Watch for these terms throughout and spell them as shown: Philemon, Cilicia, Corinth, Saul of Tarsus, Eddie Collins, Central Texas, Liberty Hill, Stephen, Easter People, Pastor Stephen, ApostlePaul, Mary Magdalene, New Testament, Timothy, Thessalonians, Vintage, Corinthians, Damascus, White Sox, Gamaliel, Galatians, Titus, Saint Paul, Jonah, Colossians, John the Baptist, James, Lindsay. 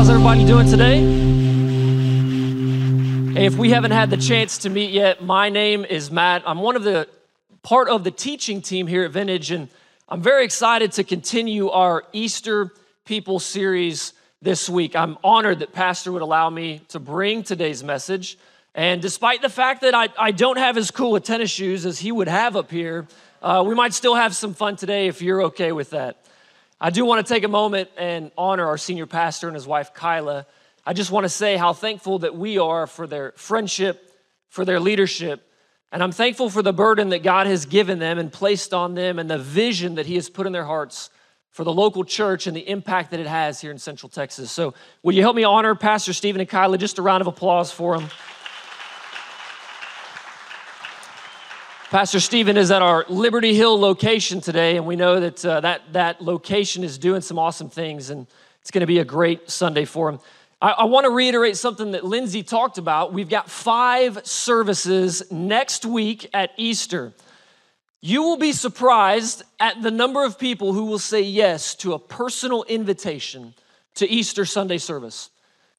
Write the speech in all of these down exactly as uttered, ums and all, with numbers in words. How's everybody doing today? Hey, if we haven't had the chance to meet yet, my name is Matt. I'm one of the part of the teaching team here at Vintage, and I'm very excited to continue our Easter People series this week. I'm honored that Pastor would allow me to bring today's message. And despite the fact that I, I don't have as cool a tennis shoes as he would have up here, uh, we might still have some fun today if you're okay with that. I do want to take a moment and honor our senior pastor and his wife, Kyla. I just want to say how thankful that we are for their friendship, for their leadership, and I'm thankful for the burden that God has given them and placed on them and the vision that he has put in their hearts for the local church and the impact that it has here in Central Texas. So will you help me honor Pastor Stephen and Kyla? Just a round of applause for them. Pastor Stephen is at our Liberty Hill location today, and we know that uh, that, that location is doing some awesome things, and it's going to be a great Sunday for him. I, I want to reiterate something that Lindsay talked about. We've got five services next week at Easter. You will be surprised at the number of people who will say yes to a personal invitation to Easter Sunday service.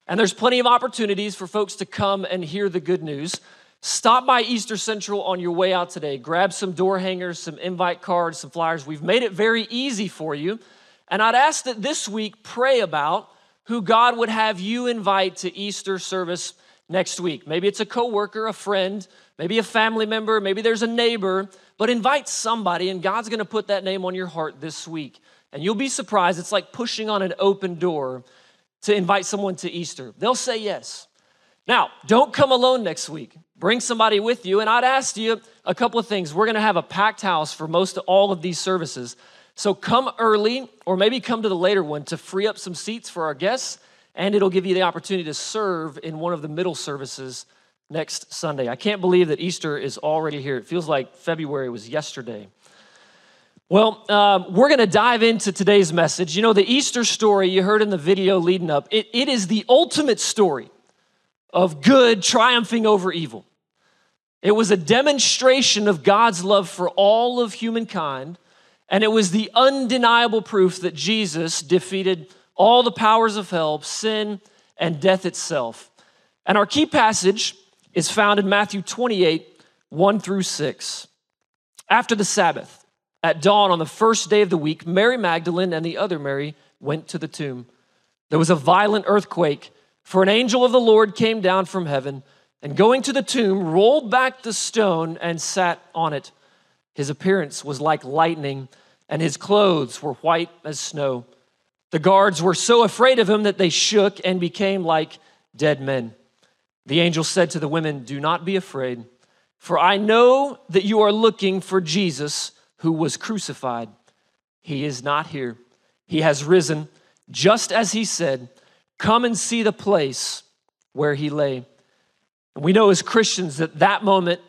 And there's plenty of opportunities for folks to come and hear the good news. Stop by Easter Central on your way out today. Grab some door hangers, some invite cards, some flyers. We've made it very easy for you. And I'd ask that this week, pray about who God would have you invite to Easter service next week. Maybe it's a coworker, a friend, maybe a family member, maybe there's a neighbor, but invite somebody, and God's gonna put that name on your heart this week. And you'll be surprised, it's like pushing on an open door to invite someone to Easter. They'll say yes. Now, don't come alone next week. Bring somebody with you, and I'd ask you a couple of things. We're gonna have a packed house for most of all of these services. So come early, or maybe come to the later one to free up some seats for our guests, and it'll give you the opportunity to serve in one of the middle services next Sunday. I can't believe that Easter is already here. It feels like February was yesterday. Well, um, we're gonna dive into today's message. You know, the Easter story you heard in the video leading up, it, it is the ultimate story of good triumphing over evil. It was a demonstration of God's love for all of humankind, and it was the undeniable proof that Jesus defeated all the powers of hell, sin, and death itself. And our key passage is found in Matthew twenty-eight, one through six. After the Sabbath, at dawn on the first day of the week, Mary Magdalene and the other Mary went to the tomb. There was a violent earthquake, for an angel of the Lord came down from heaven, and going to the tomb, rolled back the stone and sat on it. His appearance was like lightning, and his clothes were white as snow. The guards were so afraid of him that they shook and became like dead men. The angel said to the women, "Do not be afraid, for I know that you are looking for Jesus who was crucified. He is not here. He has risen, just as he said. Come and see the place where he lay." We know as Christians that that moment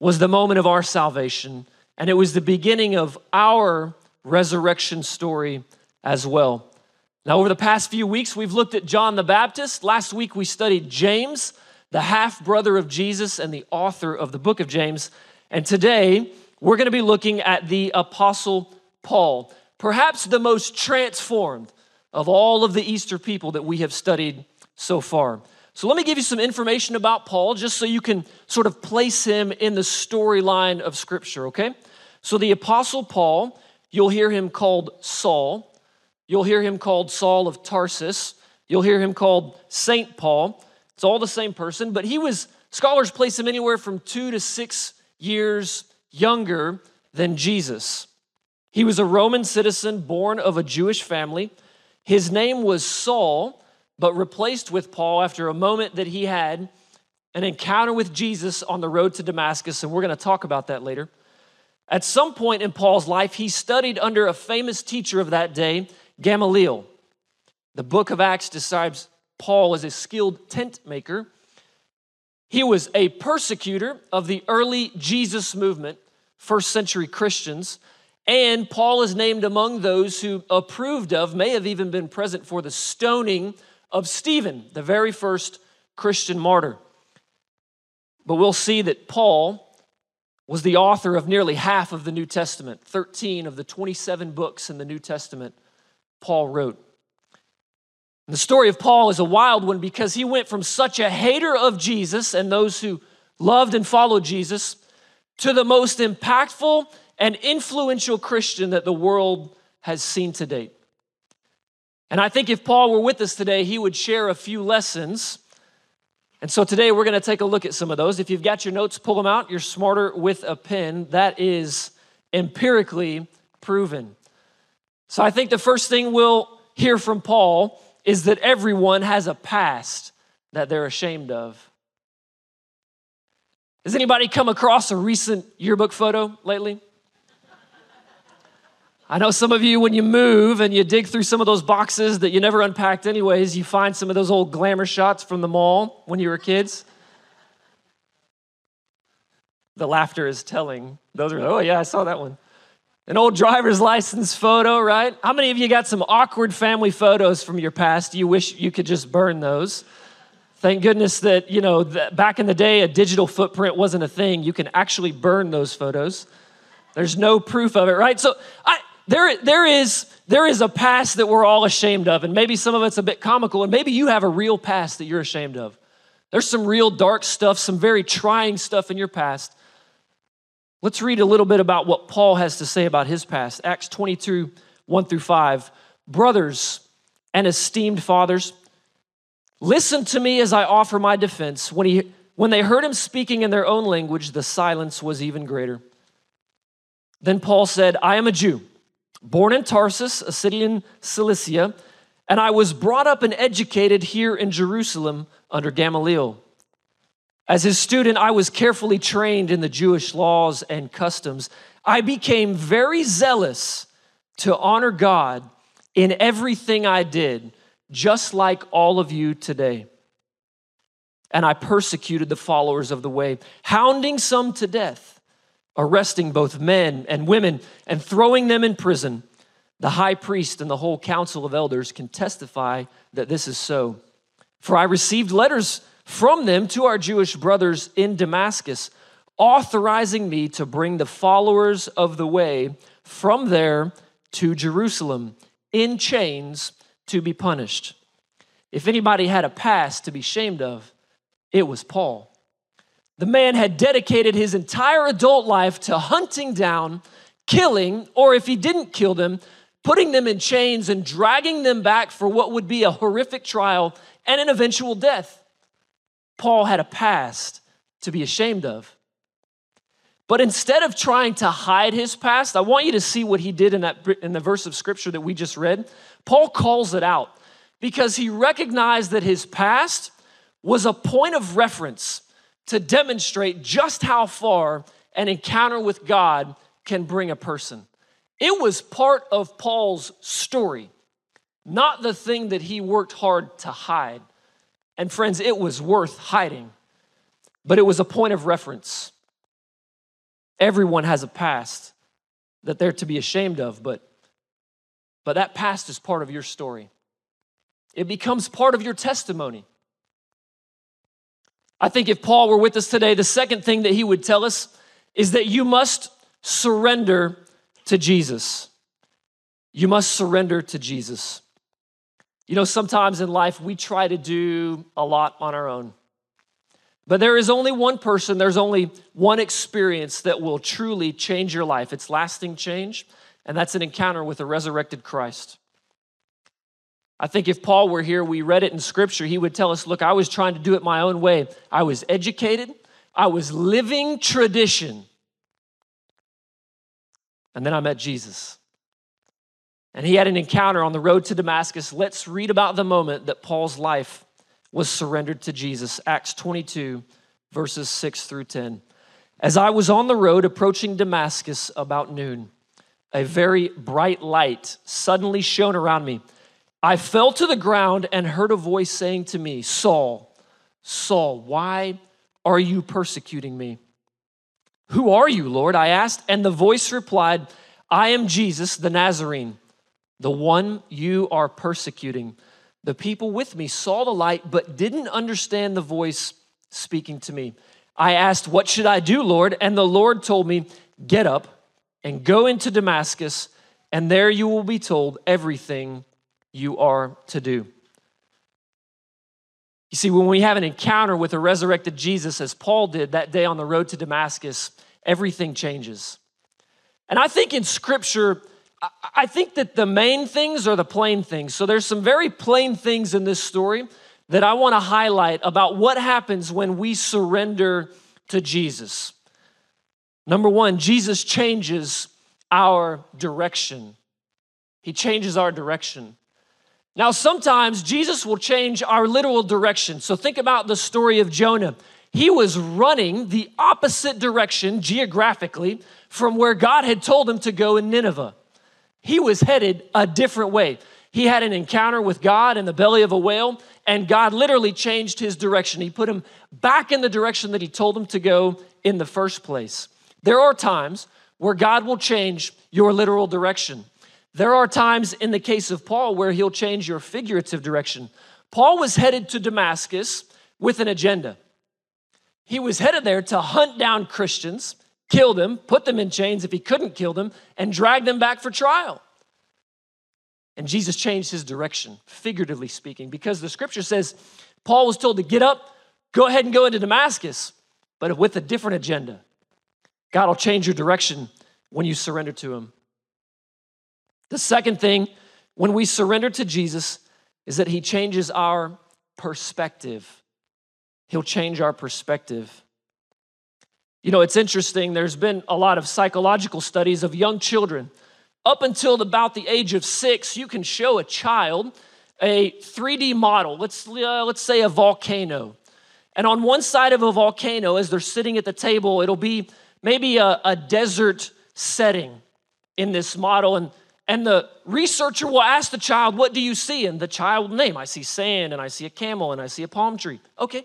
was the moment of our salvation, and it was the beginning of our resurrection story as well. Now, over the past few weeks, we've looked at John the Baptist. Last week, we studied James, the half-brother of Jesus and the author of the book of James. And today, we're gonna be looking at the Apostle Paul, perhaps the most transformed of all of the Easter people that we have studied so far. So let me give you some information about Paul, just so you can sort of place him in the storyline of Scripture, okay? So the Apostle Paul, you'll hear him called Saul. You'll hear him called Saul of Tarsus. You'll hear him called Saint Paul. It's all the same person, but he was, scholars place him anywhere from two to six years younger than Jesus. He was a Roman citizen born of a Jewish family. His name was Saul, but replaced with Paul after a moment that he had an encounter with Jesus on the road to Damascus, and we're gonna talk about that later. At some point in Paul's life, he studied under a famous teacher of that day, Gamaliel. The book of Acts describes Paul as a skilled tent maker. He was a persecutor of the early Jesus movement, first century Christians, and Paul is named among those who approved of, may have even been present for, the stoning of Stephen, the very first Christian martyr. But we'll see that Paul was the author of nearly half of the New Testament. thirteen of the twenty-seven books in the New Testament, Paul wrote. The story of Paul is a wild one because he went from such a hater of Jesus and those who loved and followed Jesus to the most impactful and influential Christian that the world has seen to date. And I think if Paul were with us today, he would share a few lessons. And so today we're going to take a look at some of those. If you've got your notes, pull them out. You're smarter with a pen. That is empirically proven. So I think the first thing we'll hear from Paul is that everyone has a past that they're ashamed of. Has anybody come across a recent yearbook photo lately? I know some of you, when you move and you dig through some of those boxes that you never unpacked anyways, you find some of those old glamour shots from the mall when you were kids. The laughter is telling. Those are, oh yeah, I saw that one. An old driver's license photo, right? How many of you got some awkward family photos from your past? You wish you could just burn those. Thank goodness that, you know, that back in the day, a digital footprint wasn't a thing. You can actually burn those photos. There's no proof of it, right? So I, there, there is, there is a past that we're all ashamed of, and maybe some of it's a bit comical, and maybe you have a real past that you're ashamed of. There's some real dark stuff, some very trying stuff in your past. Let's read a little bit about what Paul has to say about his past. Acts twenty-two, one through five. Brothers and esteemed fathers, listen to me as I offer my defense. When he, when they heard him speaking in their own language, the silence was even greater. Then Paul said, I am a Jew, born in Tarsus, a city in Cilicia, and I was brought up and educated here in Jerusalem under Gamaliel. As his student, I was carefully trained in the Jewish laws and customs. I became very zealous to honor God in everything I did, just like all of you today. And I persecuted the followers of the way, hounding some to death, arresting both men and women, and throwing them in prison. The high priest and the whole council of elders can testify that this is so. For I received letters from them to our Jewish brothers in Damascus, authorizing me to bring the followers of the way from there to Jerusalem in chains to be punished. If anybody had a past to be ashamed of, it was Paul. The man had dedicated his entire adult life to hunting down, killing, or if he didn't kill them, putting them in chains and dragging them back for what would be a horrific trial and an eventual death. Paul had a past to be ashamed of. But instead of trying to hide his past, I want you to see what he did in that in the verse of scripture that we just read. Paul calls it out because he recognized that his past was a point of reference to demonstrate just how far an encounter with God can bring a person. It was part of Paul's story, not the thing that he worked hard to hide. And friends, it was worth hiding, but it was a point of reference. Everyone has a past that they're to be ashamed of, but, but that past is part of your story. It becomes part of your testimony. I think if Paul were with us today, the second thing that he would tell us is that you must surrender to Jesus. You must surrender to Jesus. You know, sometimes in life, we try to do a lot on our own. But there is only one person, there's only one experience that will truly change your life. It's lasting change, and that's an encounter with a resurrected Christ. I think if Paul were here, we read it in scripture, he would tell us, look, I was trying to do it my own way. I was educated. I was living tradition. And then I met Jesus. And he had an encounter on the road to Damascus. Let's read about the moment that Paul's life was surrendered to Jesus. Acts twenty-two, verses six through ten. As I was on the road approaching Damascus about noon, a very bright light suddenly shone around me. I fell to the ground and heard a voice saying to me, Saul, Saul, why are you persecuting me? Who are you, Lord? I asked, and the voice replied, I am Jesus the Nazarene, the one you are persecuting. The people with me saw the light, but didn't understand the voice speaking to me. I asked, what should I do, Lord? And the Lord told me, get up and go into Damascus, and there you will be told everything you are to do. You see, when we have an encounter with a resurrected Jesus, as Paul did that day on the road to Damascus, everything changes. And I think in Scripture, I think that the main things are the plain things. So there's some very plain things in this story that I want to highlight about what happens when we surrender to Jesus. Number one, Jesus changes our direction. He changes our direction. Now, sometimes Jesus will change our literal direction. So think about the story of Jonah. He was running the opposite direction geographically from where God had told him to go in Nineveh. He was headed a different way. He had an encounter with God in the belly of a whale, and God literally changed his direction. He put him back in the direction that he told him to go in the first place. There are times where God will change your literal direction. There are times in the case of Paul where he'll change your figurative direction. Paul was headed to Damascus with an agenda. He was headed there to hunt down Christians, kill them, put them in chains if he couldn't kill them, and drag them back for trial. And Jesus changed his direction, figuratively speaking, because the scripture says Paul was told to get up, go ahead and go into Damascus, but with a different agenda. God will change your direction when you surrender to him. The second thing, when we surrender to Jesus, is that he changes our perspective. He'll change our perspective. You know, it's interesting. There's been a lot of psychological studies of young children. Up until about the age of six, you can show a child a three D model. Let's, uh, let's say a volcano. And on one side of a volcano, as they're sitting at the table, it'll be maybe a, a desert setting in this model. And, and the researcher will ask the child, what do you see? And the child will name, I see sand, and I see a camel, and I see a palm tree. Okay.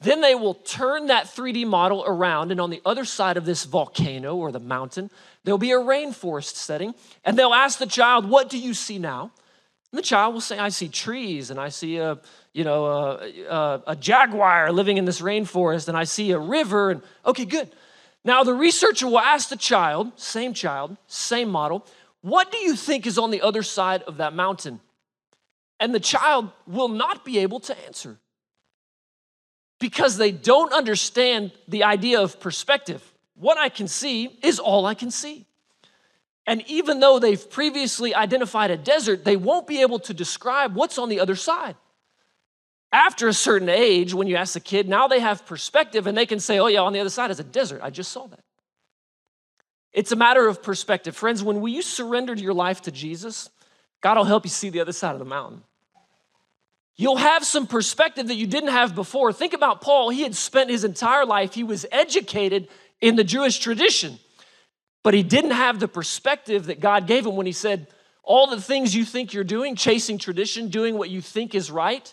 Then they will turn that three D model around, and on the other side of this volcano or the mountain, there'll be a rainforest setting, and they'll ask the child, what do you see now? And the child will say, I see trees, and I see a, you know, a, a, a jaguar living in this rainforest, and I see a river, and okay, good. Now the researcher will ask the child, same child, same model, what do you think is on the other side of that mountain? And the child will not be able to answer, because they don't understand the idea of perspective. What I can see is all I can see. And even though they've previously identified a desert, they won't be able to describe what's on the other side. After a certain age, when you ask the kid, now they have perspective and they can say, oh yeah, on the other side is a desert. I just saw that. It's a matter of perspective. Friends, when you surrender your life to Jesus, God will help you see the other side of the mountain. You'll have some perspective that you didn't have before. Think about Paul. He had spent his entire life, he was educated in the Jewish tradition, but he didn't have the perspective that God gave him when he said, all the things you think you're doing, chasing tradition, doing what you think is right,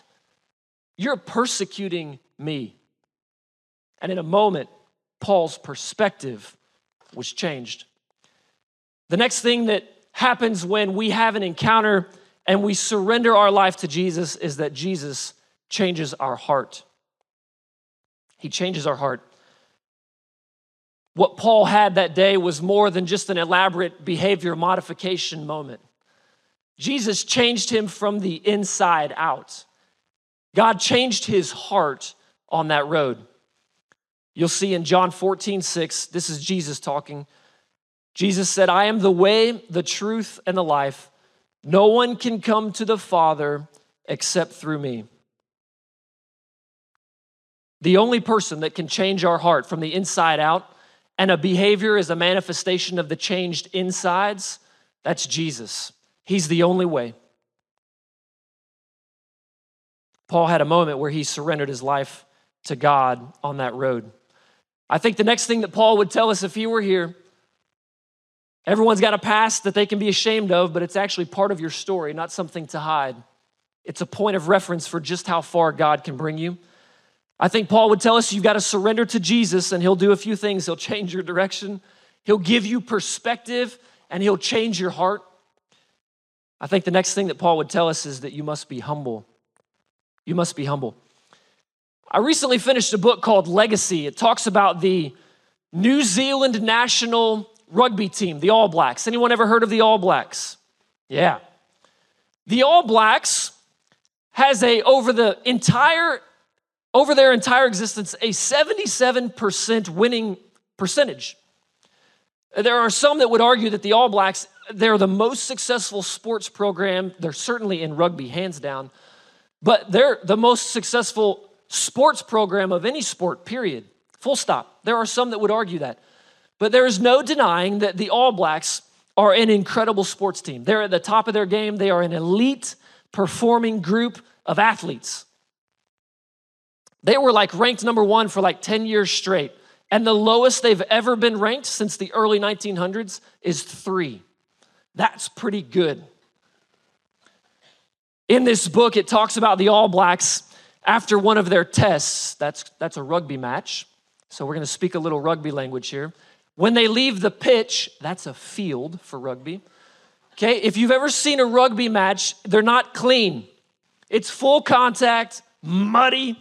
you're persecuting me. And in a moment, Paul's perspective was changed. The next thing that happens when we have an encounter and we surrender our life to Jesus is that Jesus changes our heart. He changes our heart. What Paul had that day was more than just an elaborate behavior modification moment. Jesus changed him from the inside out. God changed his heart on that road. You'll see in John fourteen six, this is Jesus talking. Jesus said, I am the way, the truth, and the life. No one can come to the Father except through me. The only person that can change our heart from the inside out, and a behavior is a manifestation of the changed insides, that's Jesus. He's the only way. Paul had a moment where he surrendered his life to God on that road. I think the next thing that Paul would tell us if he were here, everyone's got a past that they can be ashamed of, but it's actually part of your story, not something to hide. It's a point of reference for just how far God can bring you. I think Paul would tell us you've got to surrender to Jesus, and he'll do a few things. He'll change your direction. He'll give you perspective, and he'll change your heart. I think the next thing that Paul would tell us is that you must be humble. You must be humble. I recently finished a book called Legacy. It talks about the New Zealand national rugby team, the All Blacks. Anyone ever heard of the All Blacks? Yeah. The All Blacks has a, over the entire over their entire existence, a seventy-seven percent winning percentage. There are some that would argue that the All Blacks, they're the most successful sports program. They're certainly in rugby, hands down, but they're the most successful sports program of any sport, period, full stop. There are some that would argue that, but there is no denying that the All Blacks are an incredible sports team. They're at the top of their game. They are an elite performing group of athletes. They were like ranked number one for like ten years straight. And the lowest they've ever been ranked since the early nineteen hundreds is three. That's pretty good. In this book, it talks about the All Blacks after one of their tests. That's, that's a rugby match. So we're gonna speak a little rugby language here. When they leave the pitch, that's a field for rugby. Okay, if you've ever seen a rugby match, they're not clean. It's full contact, muddy,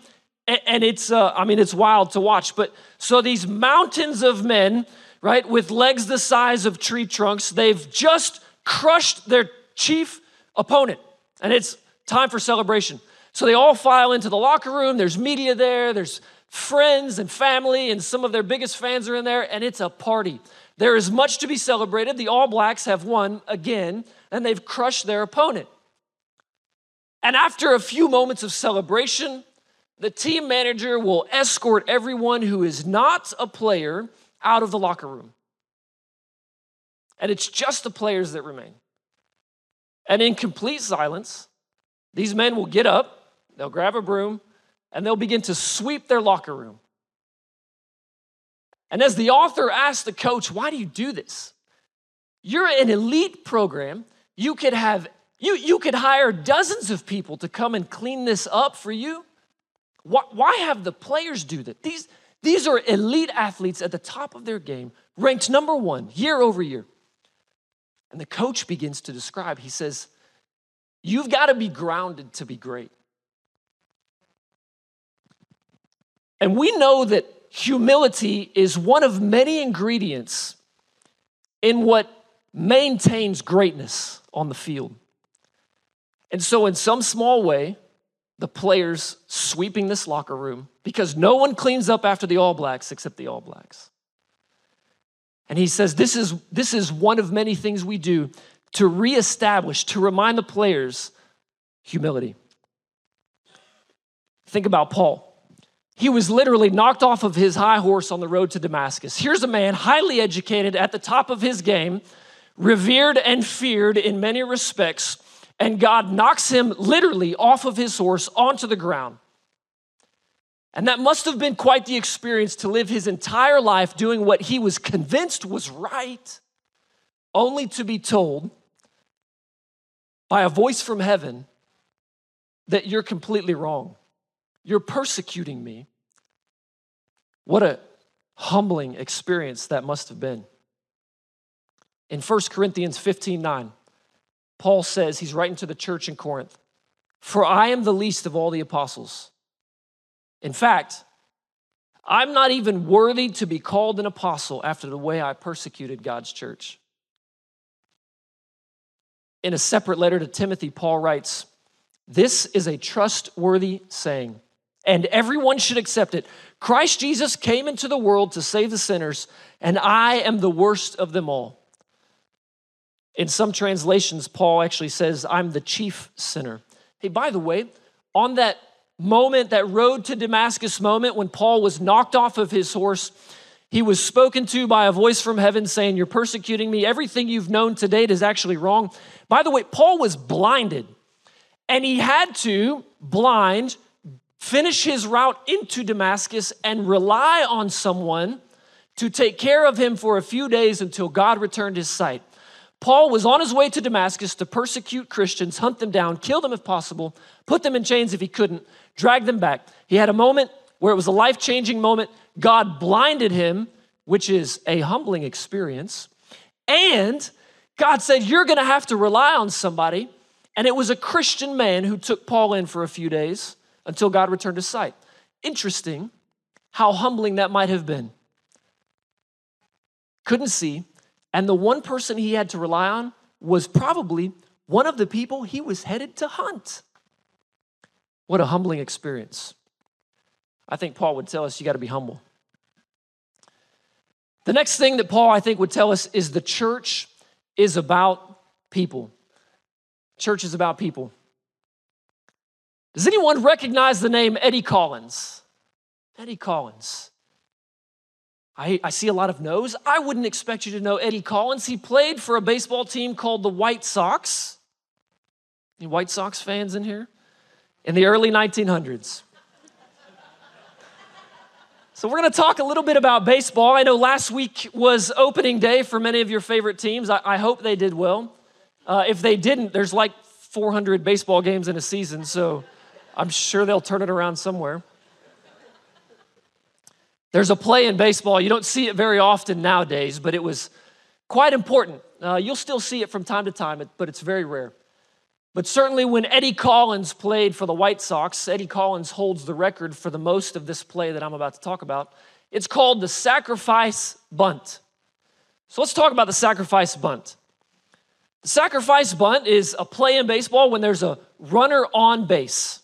and it's, uh, I mean, it's wild to watch. But so these mountains of men, right, with legs the size of tree trunks, they've just crushed their chief opponent. And it's time for celebration. So they all file into the locker room. There's media there. There's friends and family, and some of their biggest fans are in there, and it's a party. There is much to be celebrated. The All Blacks have won again, and they've crushed their opponent. And after a few moments of celebration, the team manager will escort everyone who is not a player out of the locker room. And it's just the players that remain. And in complete silence, these men will get up, they'll grab a broom, and they'll begin to sweep their locker room. And as the author asked the coach, why do you do this? You're an elite program. You could have, you, you could hire dozens of people to come and clean this up for you. Why have the players do that? These, these are elite athletes at the top of their game, ranked number one year over year. And the coach begins to describe. He says, you've got to be grounded to be great. And we know that humility is one of many ingredients in what maintains greatness on the field. And so in some small way, the players sweeping this locker room, because no one cleans up after the All Blacks except the All Blacks. And he says, this is, this is one of many things we do to reestablish, to remind the players, humility. Think about Paul. He was literally knocked off of his high horse on the road to Damascus. Here's a man highly educated, at the top of his game, revered and feared in many respects, and God knocks him literally off of his horse onto the ground. And that must have been quite the experience to live his entire life doing what he was convinced was right, only to be told by a voice from heaven that you're completely wrong. You're persecuting me. What a humbling experience that must have been. In First Corinthians fifteen nine, Paul says, he's writing to the church in Corinth, for I am the least of all the apostles. In fact, I'm not even worthy to be called an apostle after the way I persecuted God's church. In a separate letter to Timothy, Paul writes, this is a trustworthy saying, and everyone should accept it. Christ Jesus came into the world to save the sinners, and I am the worst of them all. In some translations, Paul actually says, I'm the chief sinner. Hey, by the way, on that moment, that road to Damascus moment, when Paul was knocked off of his horse, he was spoken to by a voice from heaven saying, you're persecuting me. Everything you've known to date is actually wrong. By the way, Paul was blinded. And he had to, blind, finish his route into Damascus and rely on someone to take care of him for a few days until God returned his sight. Paul was on his way to Damascus to persecute Christians, hunt them down, kill them if possible, put them in chains if he couldn't, drag them back. He had a moment where it was a life-changing moment. God blinded him, which is a humbling experience. And God said, you're going to have to rely on somebody. And it was a Christian man who took Paul in for a few days until God returned his sight. Interesting how humbling that might have been. Couldn't see. And the one person he had to rely on was probably one of the people he was headed to hunt. What a humbling experience. I think Paul would tell us you got to be humble. The next thing that Paul, I think, would tell us is the church is about people. Church is about people. Does anyone recognize the name Eddie Collins? Eddie Collins. I, I see a lot of no's. I wouldn't expect you to know Eddie Collins. He played for a baseball team called the White Sox. Any White Sox fans in here? In the early nineteen hundreds. So we're going to talk a little bit about baseball. I know last week was opening day for many of your favorite teams. I, I hope they did well. Uh, if they didn't, there's like four hundred baseball games in a season, so I'm sure they'll turn it around somewhere. There's a play in baseball. You don't see it very often nowadays, but it was quite important. Uh, you'll still see it from time to time, but it's very rare. But certainly when Eddie Collins played for the White Sox, Eddie Collins holds the record for the most of this play that I'm about to talk about. It's called the sacrifice bunt. So let's talk about the sacrifice bunt. The sacrifice bunt is a play in baseball when there's a runner on base.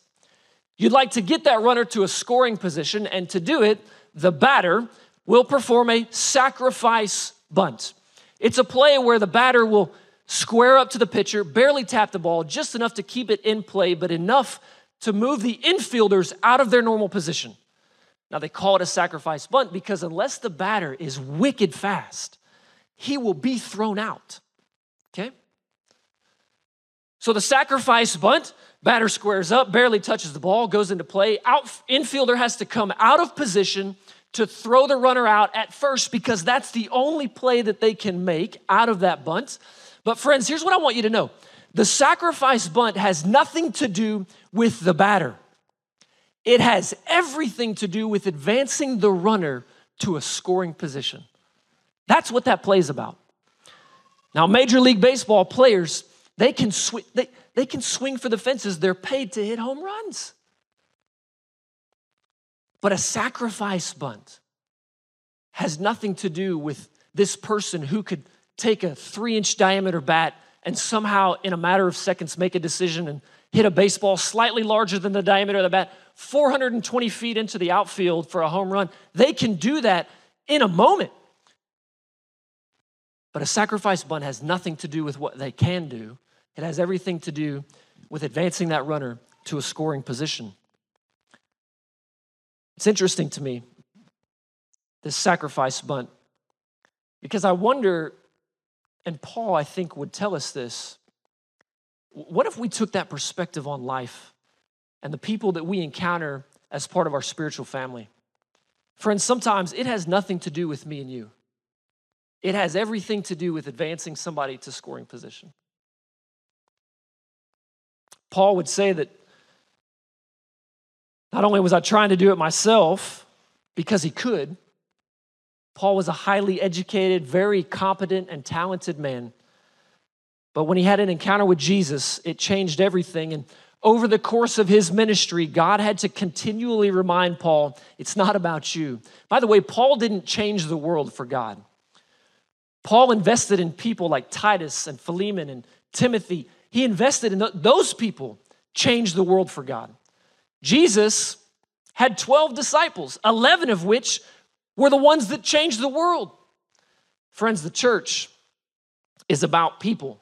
You'd like to get that runner to a scoring position, and to do it, the batter will perform a sacrifice bunt. It's a play where the batter will square up to the pitcher, barely tap the ball, just enough to keep it in play, but enough to move the infielders out of their normal position. Now, they call it a sacrifice bunt because unless the batter is wicked fast, he will be thrown out, okay? So the sacrifice bunt, batter squares up, barely touches the ball, goes into play. Out, infielder has to come out of position to throw the runner out at first because that's the only play that they can make out of that bunt. But friends, here's what I want you to know. The sacrifice bunt has nothing to do with the batter. It has everything to do with advancing the runner to a scoring position. That's what that play is about. Now, Major League Baseball players, they can, sw- they, they can swing for the fences. They're paid to hit home runs. But a sacrifice bunt has nothing to do with this person who could take a three-inch diameter bat and somehow in a matter of seconds make a decision and hit a baseball slightly larger than the diameter of the bat, four hundred twenty feet into the outfield for a home run. They can do that in a moment. But a sacrifice bunt has nothing to do with what they can do. It has everything to do with advancing that runner to a scoring position. It's interesting to me, this sacrifice bunt, because I wonder, and Paul, I think, would tell us this. What if we took that perspective on life and the people that we encounter as part of our spiritual family? Friends, sometimes it has nothing to do with me and you. It has everything to do with advancing somebody to scoring position. Paul would say that not only was I trying to do it myself because he could, Paul was a highly educated, very competent and talented man. But when he had an encounter with Jesus, it changed everything. And over the course of his ministry, God had to continually remind Paul, it's not about you. By the way, Paul didn't change the world for God. Paul invested in people like Titus and Philemon and Timothy. He invested in th- those people changed the world for God. Jesus had twelve disciples, eleven of which we're the ones that change the world. Friends, the church is about people.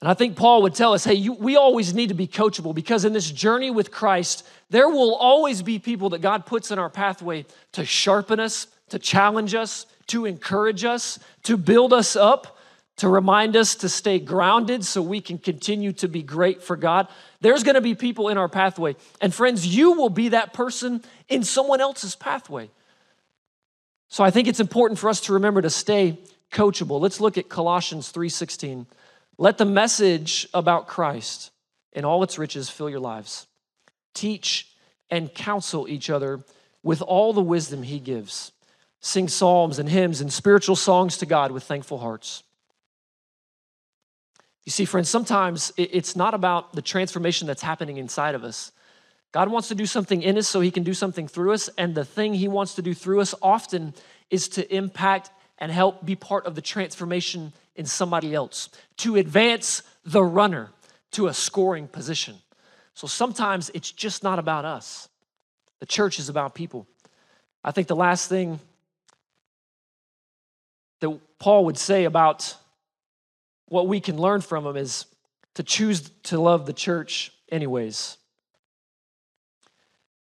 And I think Paul would tell us, hey, you, we always need to be coachable because in this journey with Christ, there will always be people that God puts in our pathway to sharpen us, to challenge us, to encourage us, to build us up, to remind us to stay grounded so we can continue to be great for God. There's gonna be people in our pathway. And friends, you will be that person in someone else's pathway. So I think it's important for us to remember to stay coachable. Let's look at Colossians three sixteen. Let the message about Christ in all its riches fill your lives. Teach and counsel each other with all the wisdom he gives. Sing psalms and hymns and spiritual songs to God with thankful hearts. You see, friends, sometimes it's not about the transformation that's happening inside of us. God wants to do something in us so he can do something through us, and the thing he wants to do through us often is to impact and help be part of the transformation in somebody else, to advance the runner to a scoring position. So sometimes it's just not about us. The church is about people. I think the last thing that Paul would say about what we can learn from him is to choose to love the church anyways.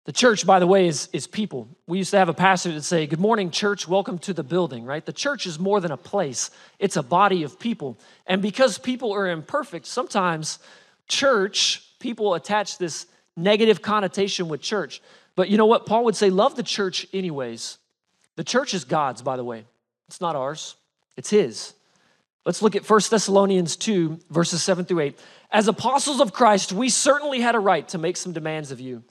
The church, by the way, is, is people. We used to have a pastor that would say, "Good morning, church. Welcome to the building," right? The church is more than a place. It's a body of people. And because people are imperfect, sometimes church, people attach this negative connotation with church. But you know what? Paul would say, love the church anyways. The church is God's, by the way. It's not ours. It's his. Let's look at First Thessalonians two, verses seven through eight. "As apostles of Christ, we certainly had a right to make some demands of you.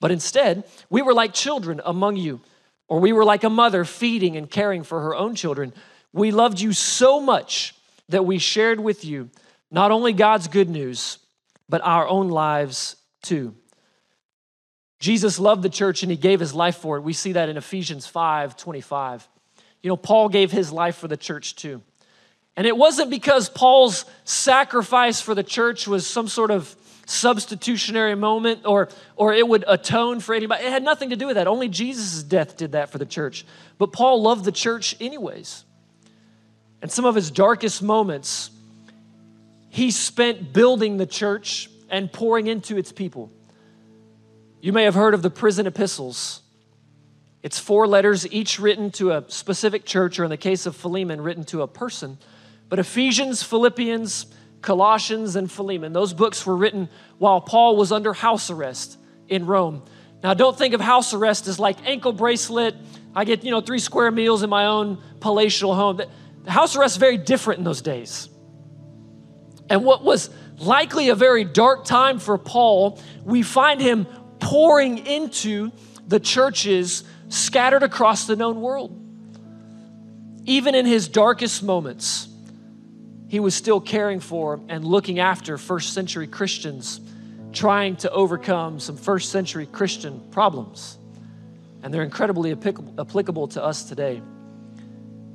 But instead, we were like children among you, or we were like a mother feeding and caring for her own children. We loved you so much that we shared with you not only God's good news, but our own lives too." Jesus loved the church and he gave his life for it. We see that in Ephesians five twenty-five. You know, Paul gave his life for the church too. And it wasn't because Paul's sacrifice for the church was some sort of substitutionary moment or, or it would atone for anybody. It had nothing to do with that. Only Jesus' death did that for the church. But Paul loved the church anyways. And some of his darkest moments, he spent building the church and pouring into its people. You may have heard of the prison epistles. It's four letters, each written to a specific church, or in the case of Philemon, written to a person. But Ephesians, Philippians, Colossians, and Philemon, those books were written while Paul was under house arrest in Rome. Now, don't think of house arrest as like ankle bracelet. I get, you know, three square meals in my own palatial home. The house arrest is very different in those days. And what was likely a very dark time for Paul, we find him pouring into the churches scattered across the known world. Even in his darkest moments, he was still caring for and looking after first century Christians, trying to overcome some first century Christian problems. And they're incredibly applicable to us today.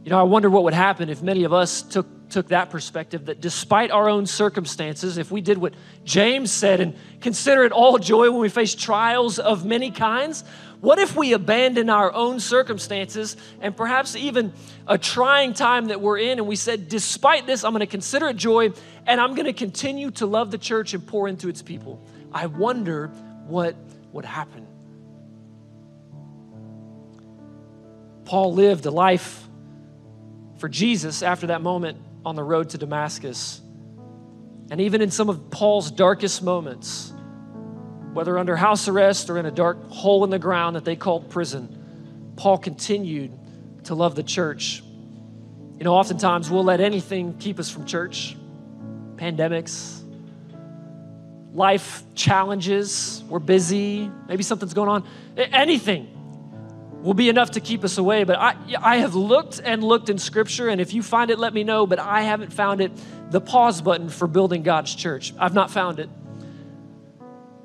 You know, I wonder what would happen if many of us took took that perspective, that despite our own circumstances, if we did what James said and consider it all joy when we face trials of many kinds, what if we abandon our own circumstances and perhaps even a trying time that we're in, and we said, despite this, I'm going to consider it joy and I'm going to continue to love the church and pour into its people. I wonder what would happen. Paul lived a life for Jesus after that moment on the road to Damascus. And even in some of Paul's darkest moments, whether under house arrest or in a dark hole in the ground that they called prison, Paul continued to love the church. You know, oftentimes we'll let anything keep us from church. Pandemics, life challenges, we're busy, maybe something's going on. Anything will be enough to keep us away. But I, I have looked and looked in Scripture, and if you find it, let me know, but I haven't found it, the pause button for building God's church. I've not found it.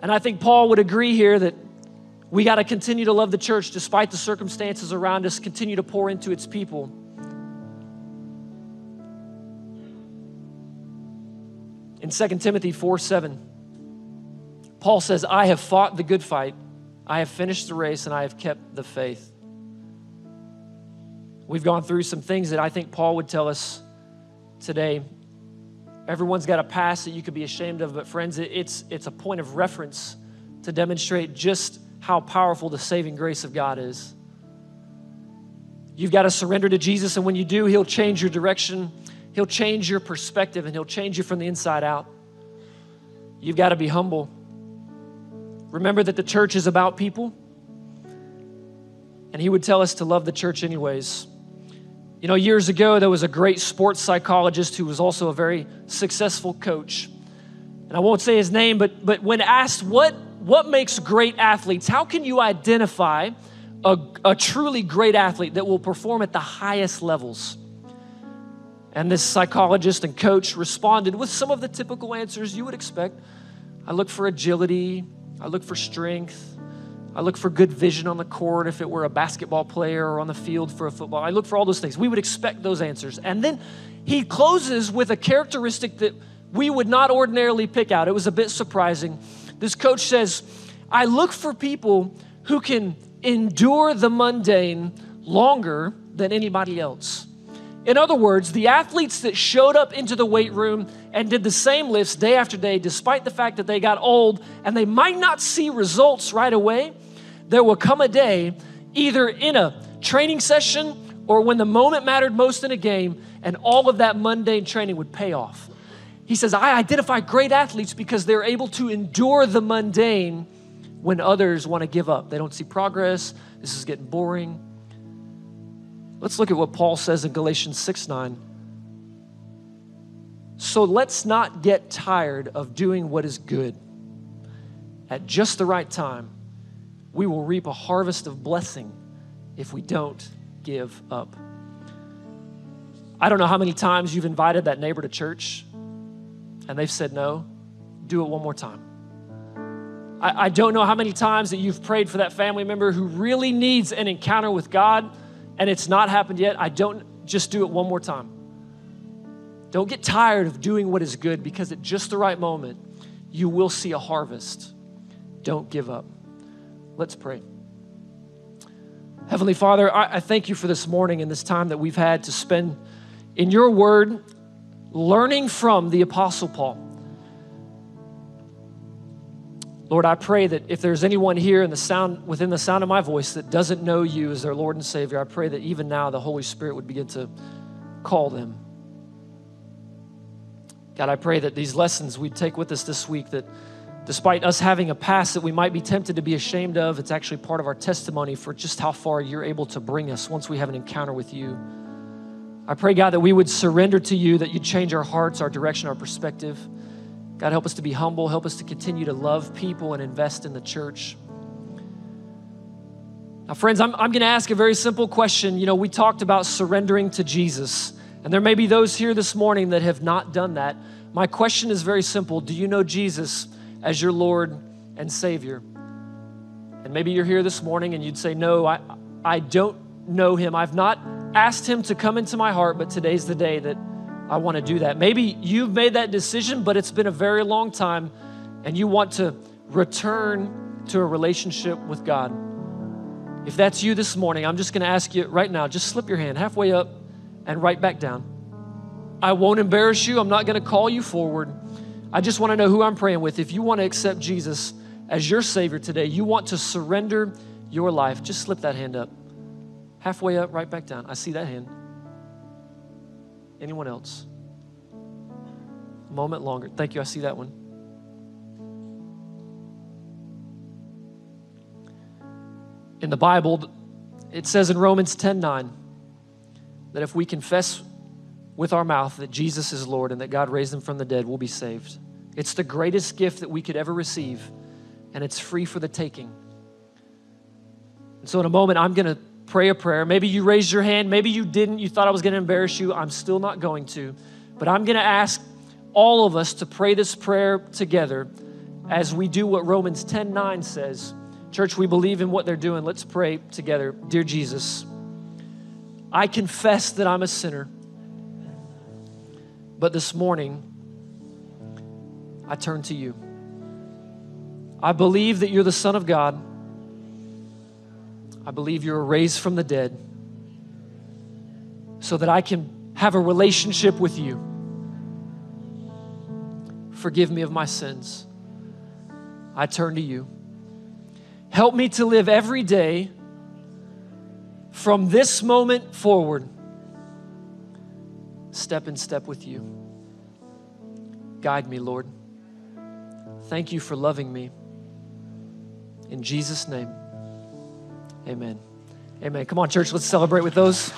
And I think Paul would agree here that we got to continue to love the church despite the circumstances around us, continue to pour into its people. In Second Timothy four seven, Paul says, "I have fought the good fight. I have finished the race and I have kept the faith." We've gone through some things that I think Paul would tell us today. Everyone's got a past that you could be ashamed of, but friends, it's, it's a point of reference to demonstrate just how powerful the saving grace of God is. You've got to surrender to Jesus, and when you do, he'll change your direction, he'll change your perspective, and he'll change you from the inside out. You've got to be humble. Remember that the church is about people, and he would tell us to love the church anyways. You know, years ago, there was a great sports psychologist who was also a very successful coach. And I won't say his name, but, but when asked what, what makes great athletes, how can you identify a, a truly great athlete that will perform at the highest levels? And this psychologist and coach responded with some of the typical answers you would expect. I look for agility. I look for strength. I look for good vision on the court if it were a basketball player, or on the field for a football. I look for all those things. We would expect those answers. And then he closes with a characteristic that we would not ordinarily pick out. It was a bit surprising. This coach says, I look for people who can endure the mundane longer than anybody else. In other words, the athletes that showed up into the weight room and did the same lifts day after day, despite the fact that they got old and they might not see results right away, there will come a day, either in a training session or when the moment mattered most in a game, and all of that mundane training would pay off. He says, I identify great athletes because they're able to endure the mundane when others want to give up. They don't see progress. This is getting boring. Let's look at what Paul says in Galatians six nine. So let's not get tired of doing what is good. At just the right time, we will reap a harvest of blessing if we don't give up. I don't know how many times you've invited that neighbor to church and they've said no. Do it one more time. I, I don't know how many times that you've prayed for that family member who really needs an encounter with God and it's not happened yet. I don't, just do it one more time. Don't get tired of doing what is good, because at just the right moment, you will see a harvest. Don't give up. Let's pray. Heavenly Father, I, I thank you for this morning and this time that we've had to spend in your word, learning from the Apostle Paul. Lord, I pray that if there's anyone here in the sound, within the sound of my voice that doesn't know you as their Lord and Savior, I pray that even now the Holy Spirit would begin to call them. God, I pray that these lessons we'd take with us this week, that despite us having a past that we might be tempted to be ashamed of, it's actually part of our testimony for just how far you're able to bring us once we have an encounter with you. I pray, God, that we would surrender to you, that you'd change our hearts, our direction, our perspective. God, help us to be humble. Help us to continue to love people and invest in the church. Now, friends, I'm, I'm going to ask a very simple question. You know, we talked about surrendering to Jesus, and there may be those here this morning that have not done that. My question is very simple. Do you know Jesus as your Lord and Savior? And maybe you're here this morning and you'd say, no, I, I don't know him. I've not asked him to come into my heart, but today's the day that I want to do that. Maybe you've made that decision, but it's been a very long time and you want to return to a relationship with God. If that's you this morning, I'm just going to ask you right now, just slip your hand halfway up and right back down. I won't embarrass you. I'm not going to call you forward. I just want to know who I'm praying with. If you want to accept Jesus as your Savior today, you want to surrender your life, just slip that hand up. Halfway up, right back down. I see that hand. Anyone else? A moment longer. Thank you. I see that one. In the Bible, it says in Romans ten nine that if we confess with our mouth that Jesus is Lord and that God raised him from the dead, we'll be saved. It's the greatest gift that we could ever receive, and it's free for the taking. And so in a moment, I'm going to pray a prayer. Maybe you raised your hand. Maybe you didn't. You thought I was going to embarrass you. I'm still not going to. But I'm going to ask all of us to pray this prayer together as we do what Romans ten nine says. Church, we believe in what they're doing. Let's pray together. Dear Jesus, I confess that I'm a sinner. But this morning, I turn to you. I believe that you're the Son of God. I believe you were raised from the dead so that I can have a relationship with you. Forgive me of my sins. I turn to you. Help me to live every day from this moment forward, step in step with you. Guide me, Lord. Thank you for loving me. In Jesus' name. Amen. Amen. Come on, church, let's celebrate with those.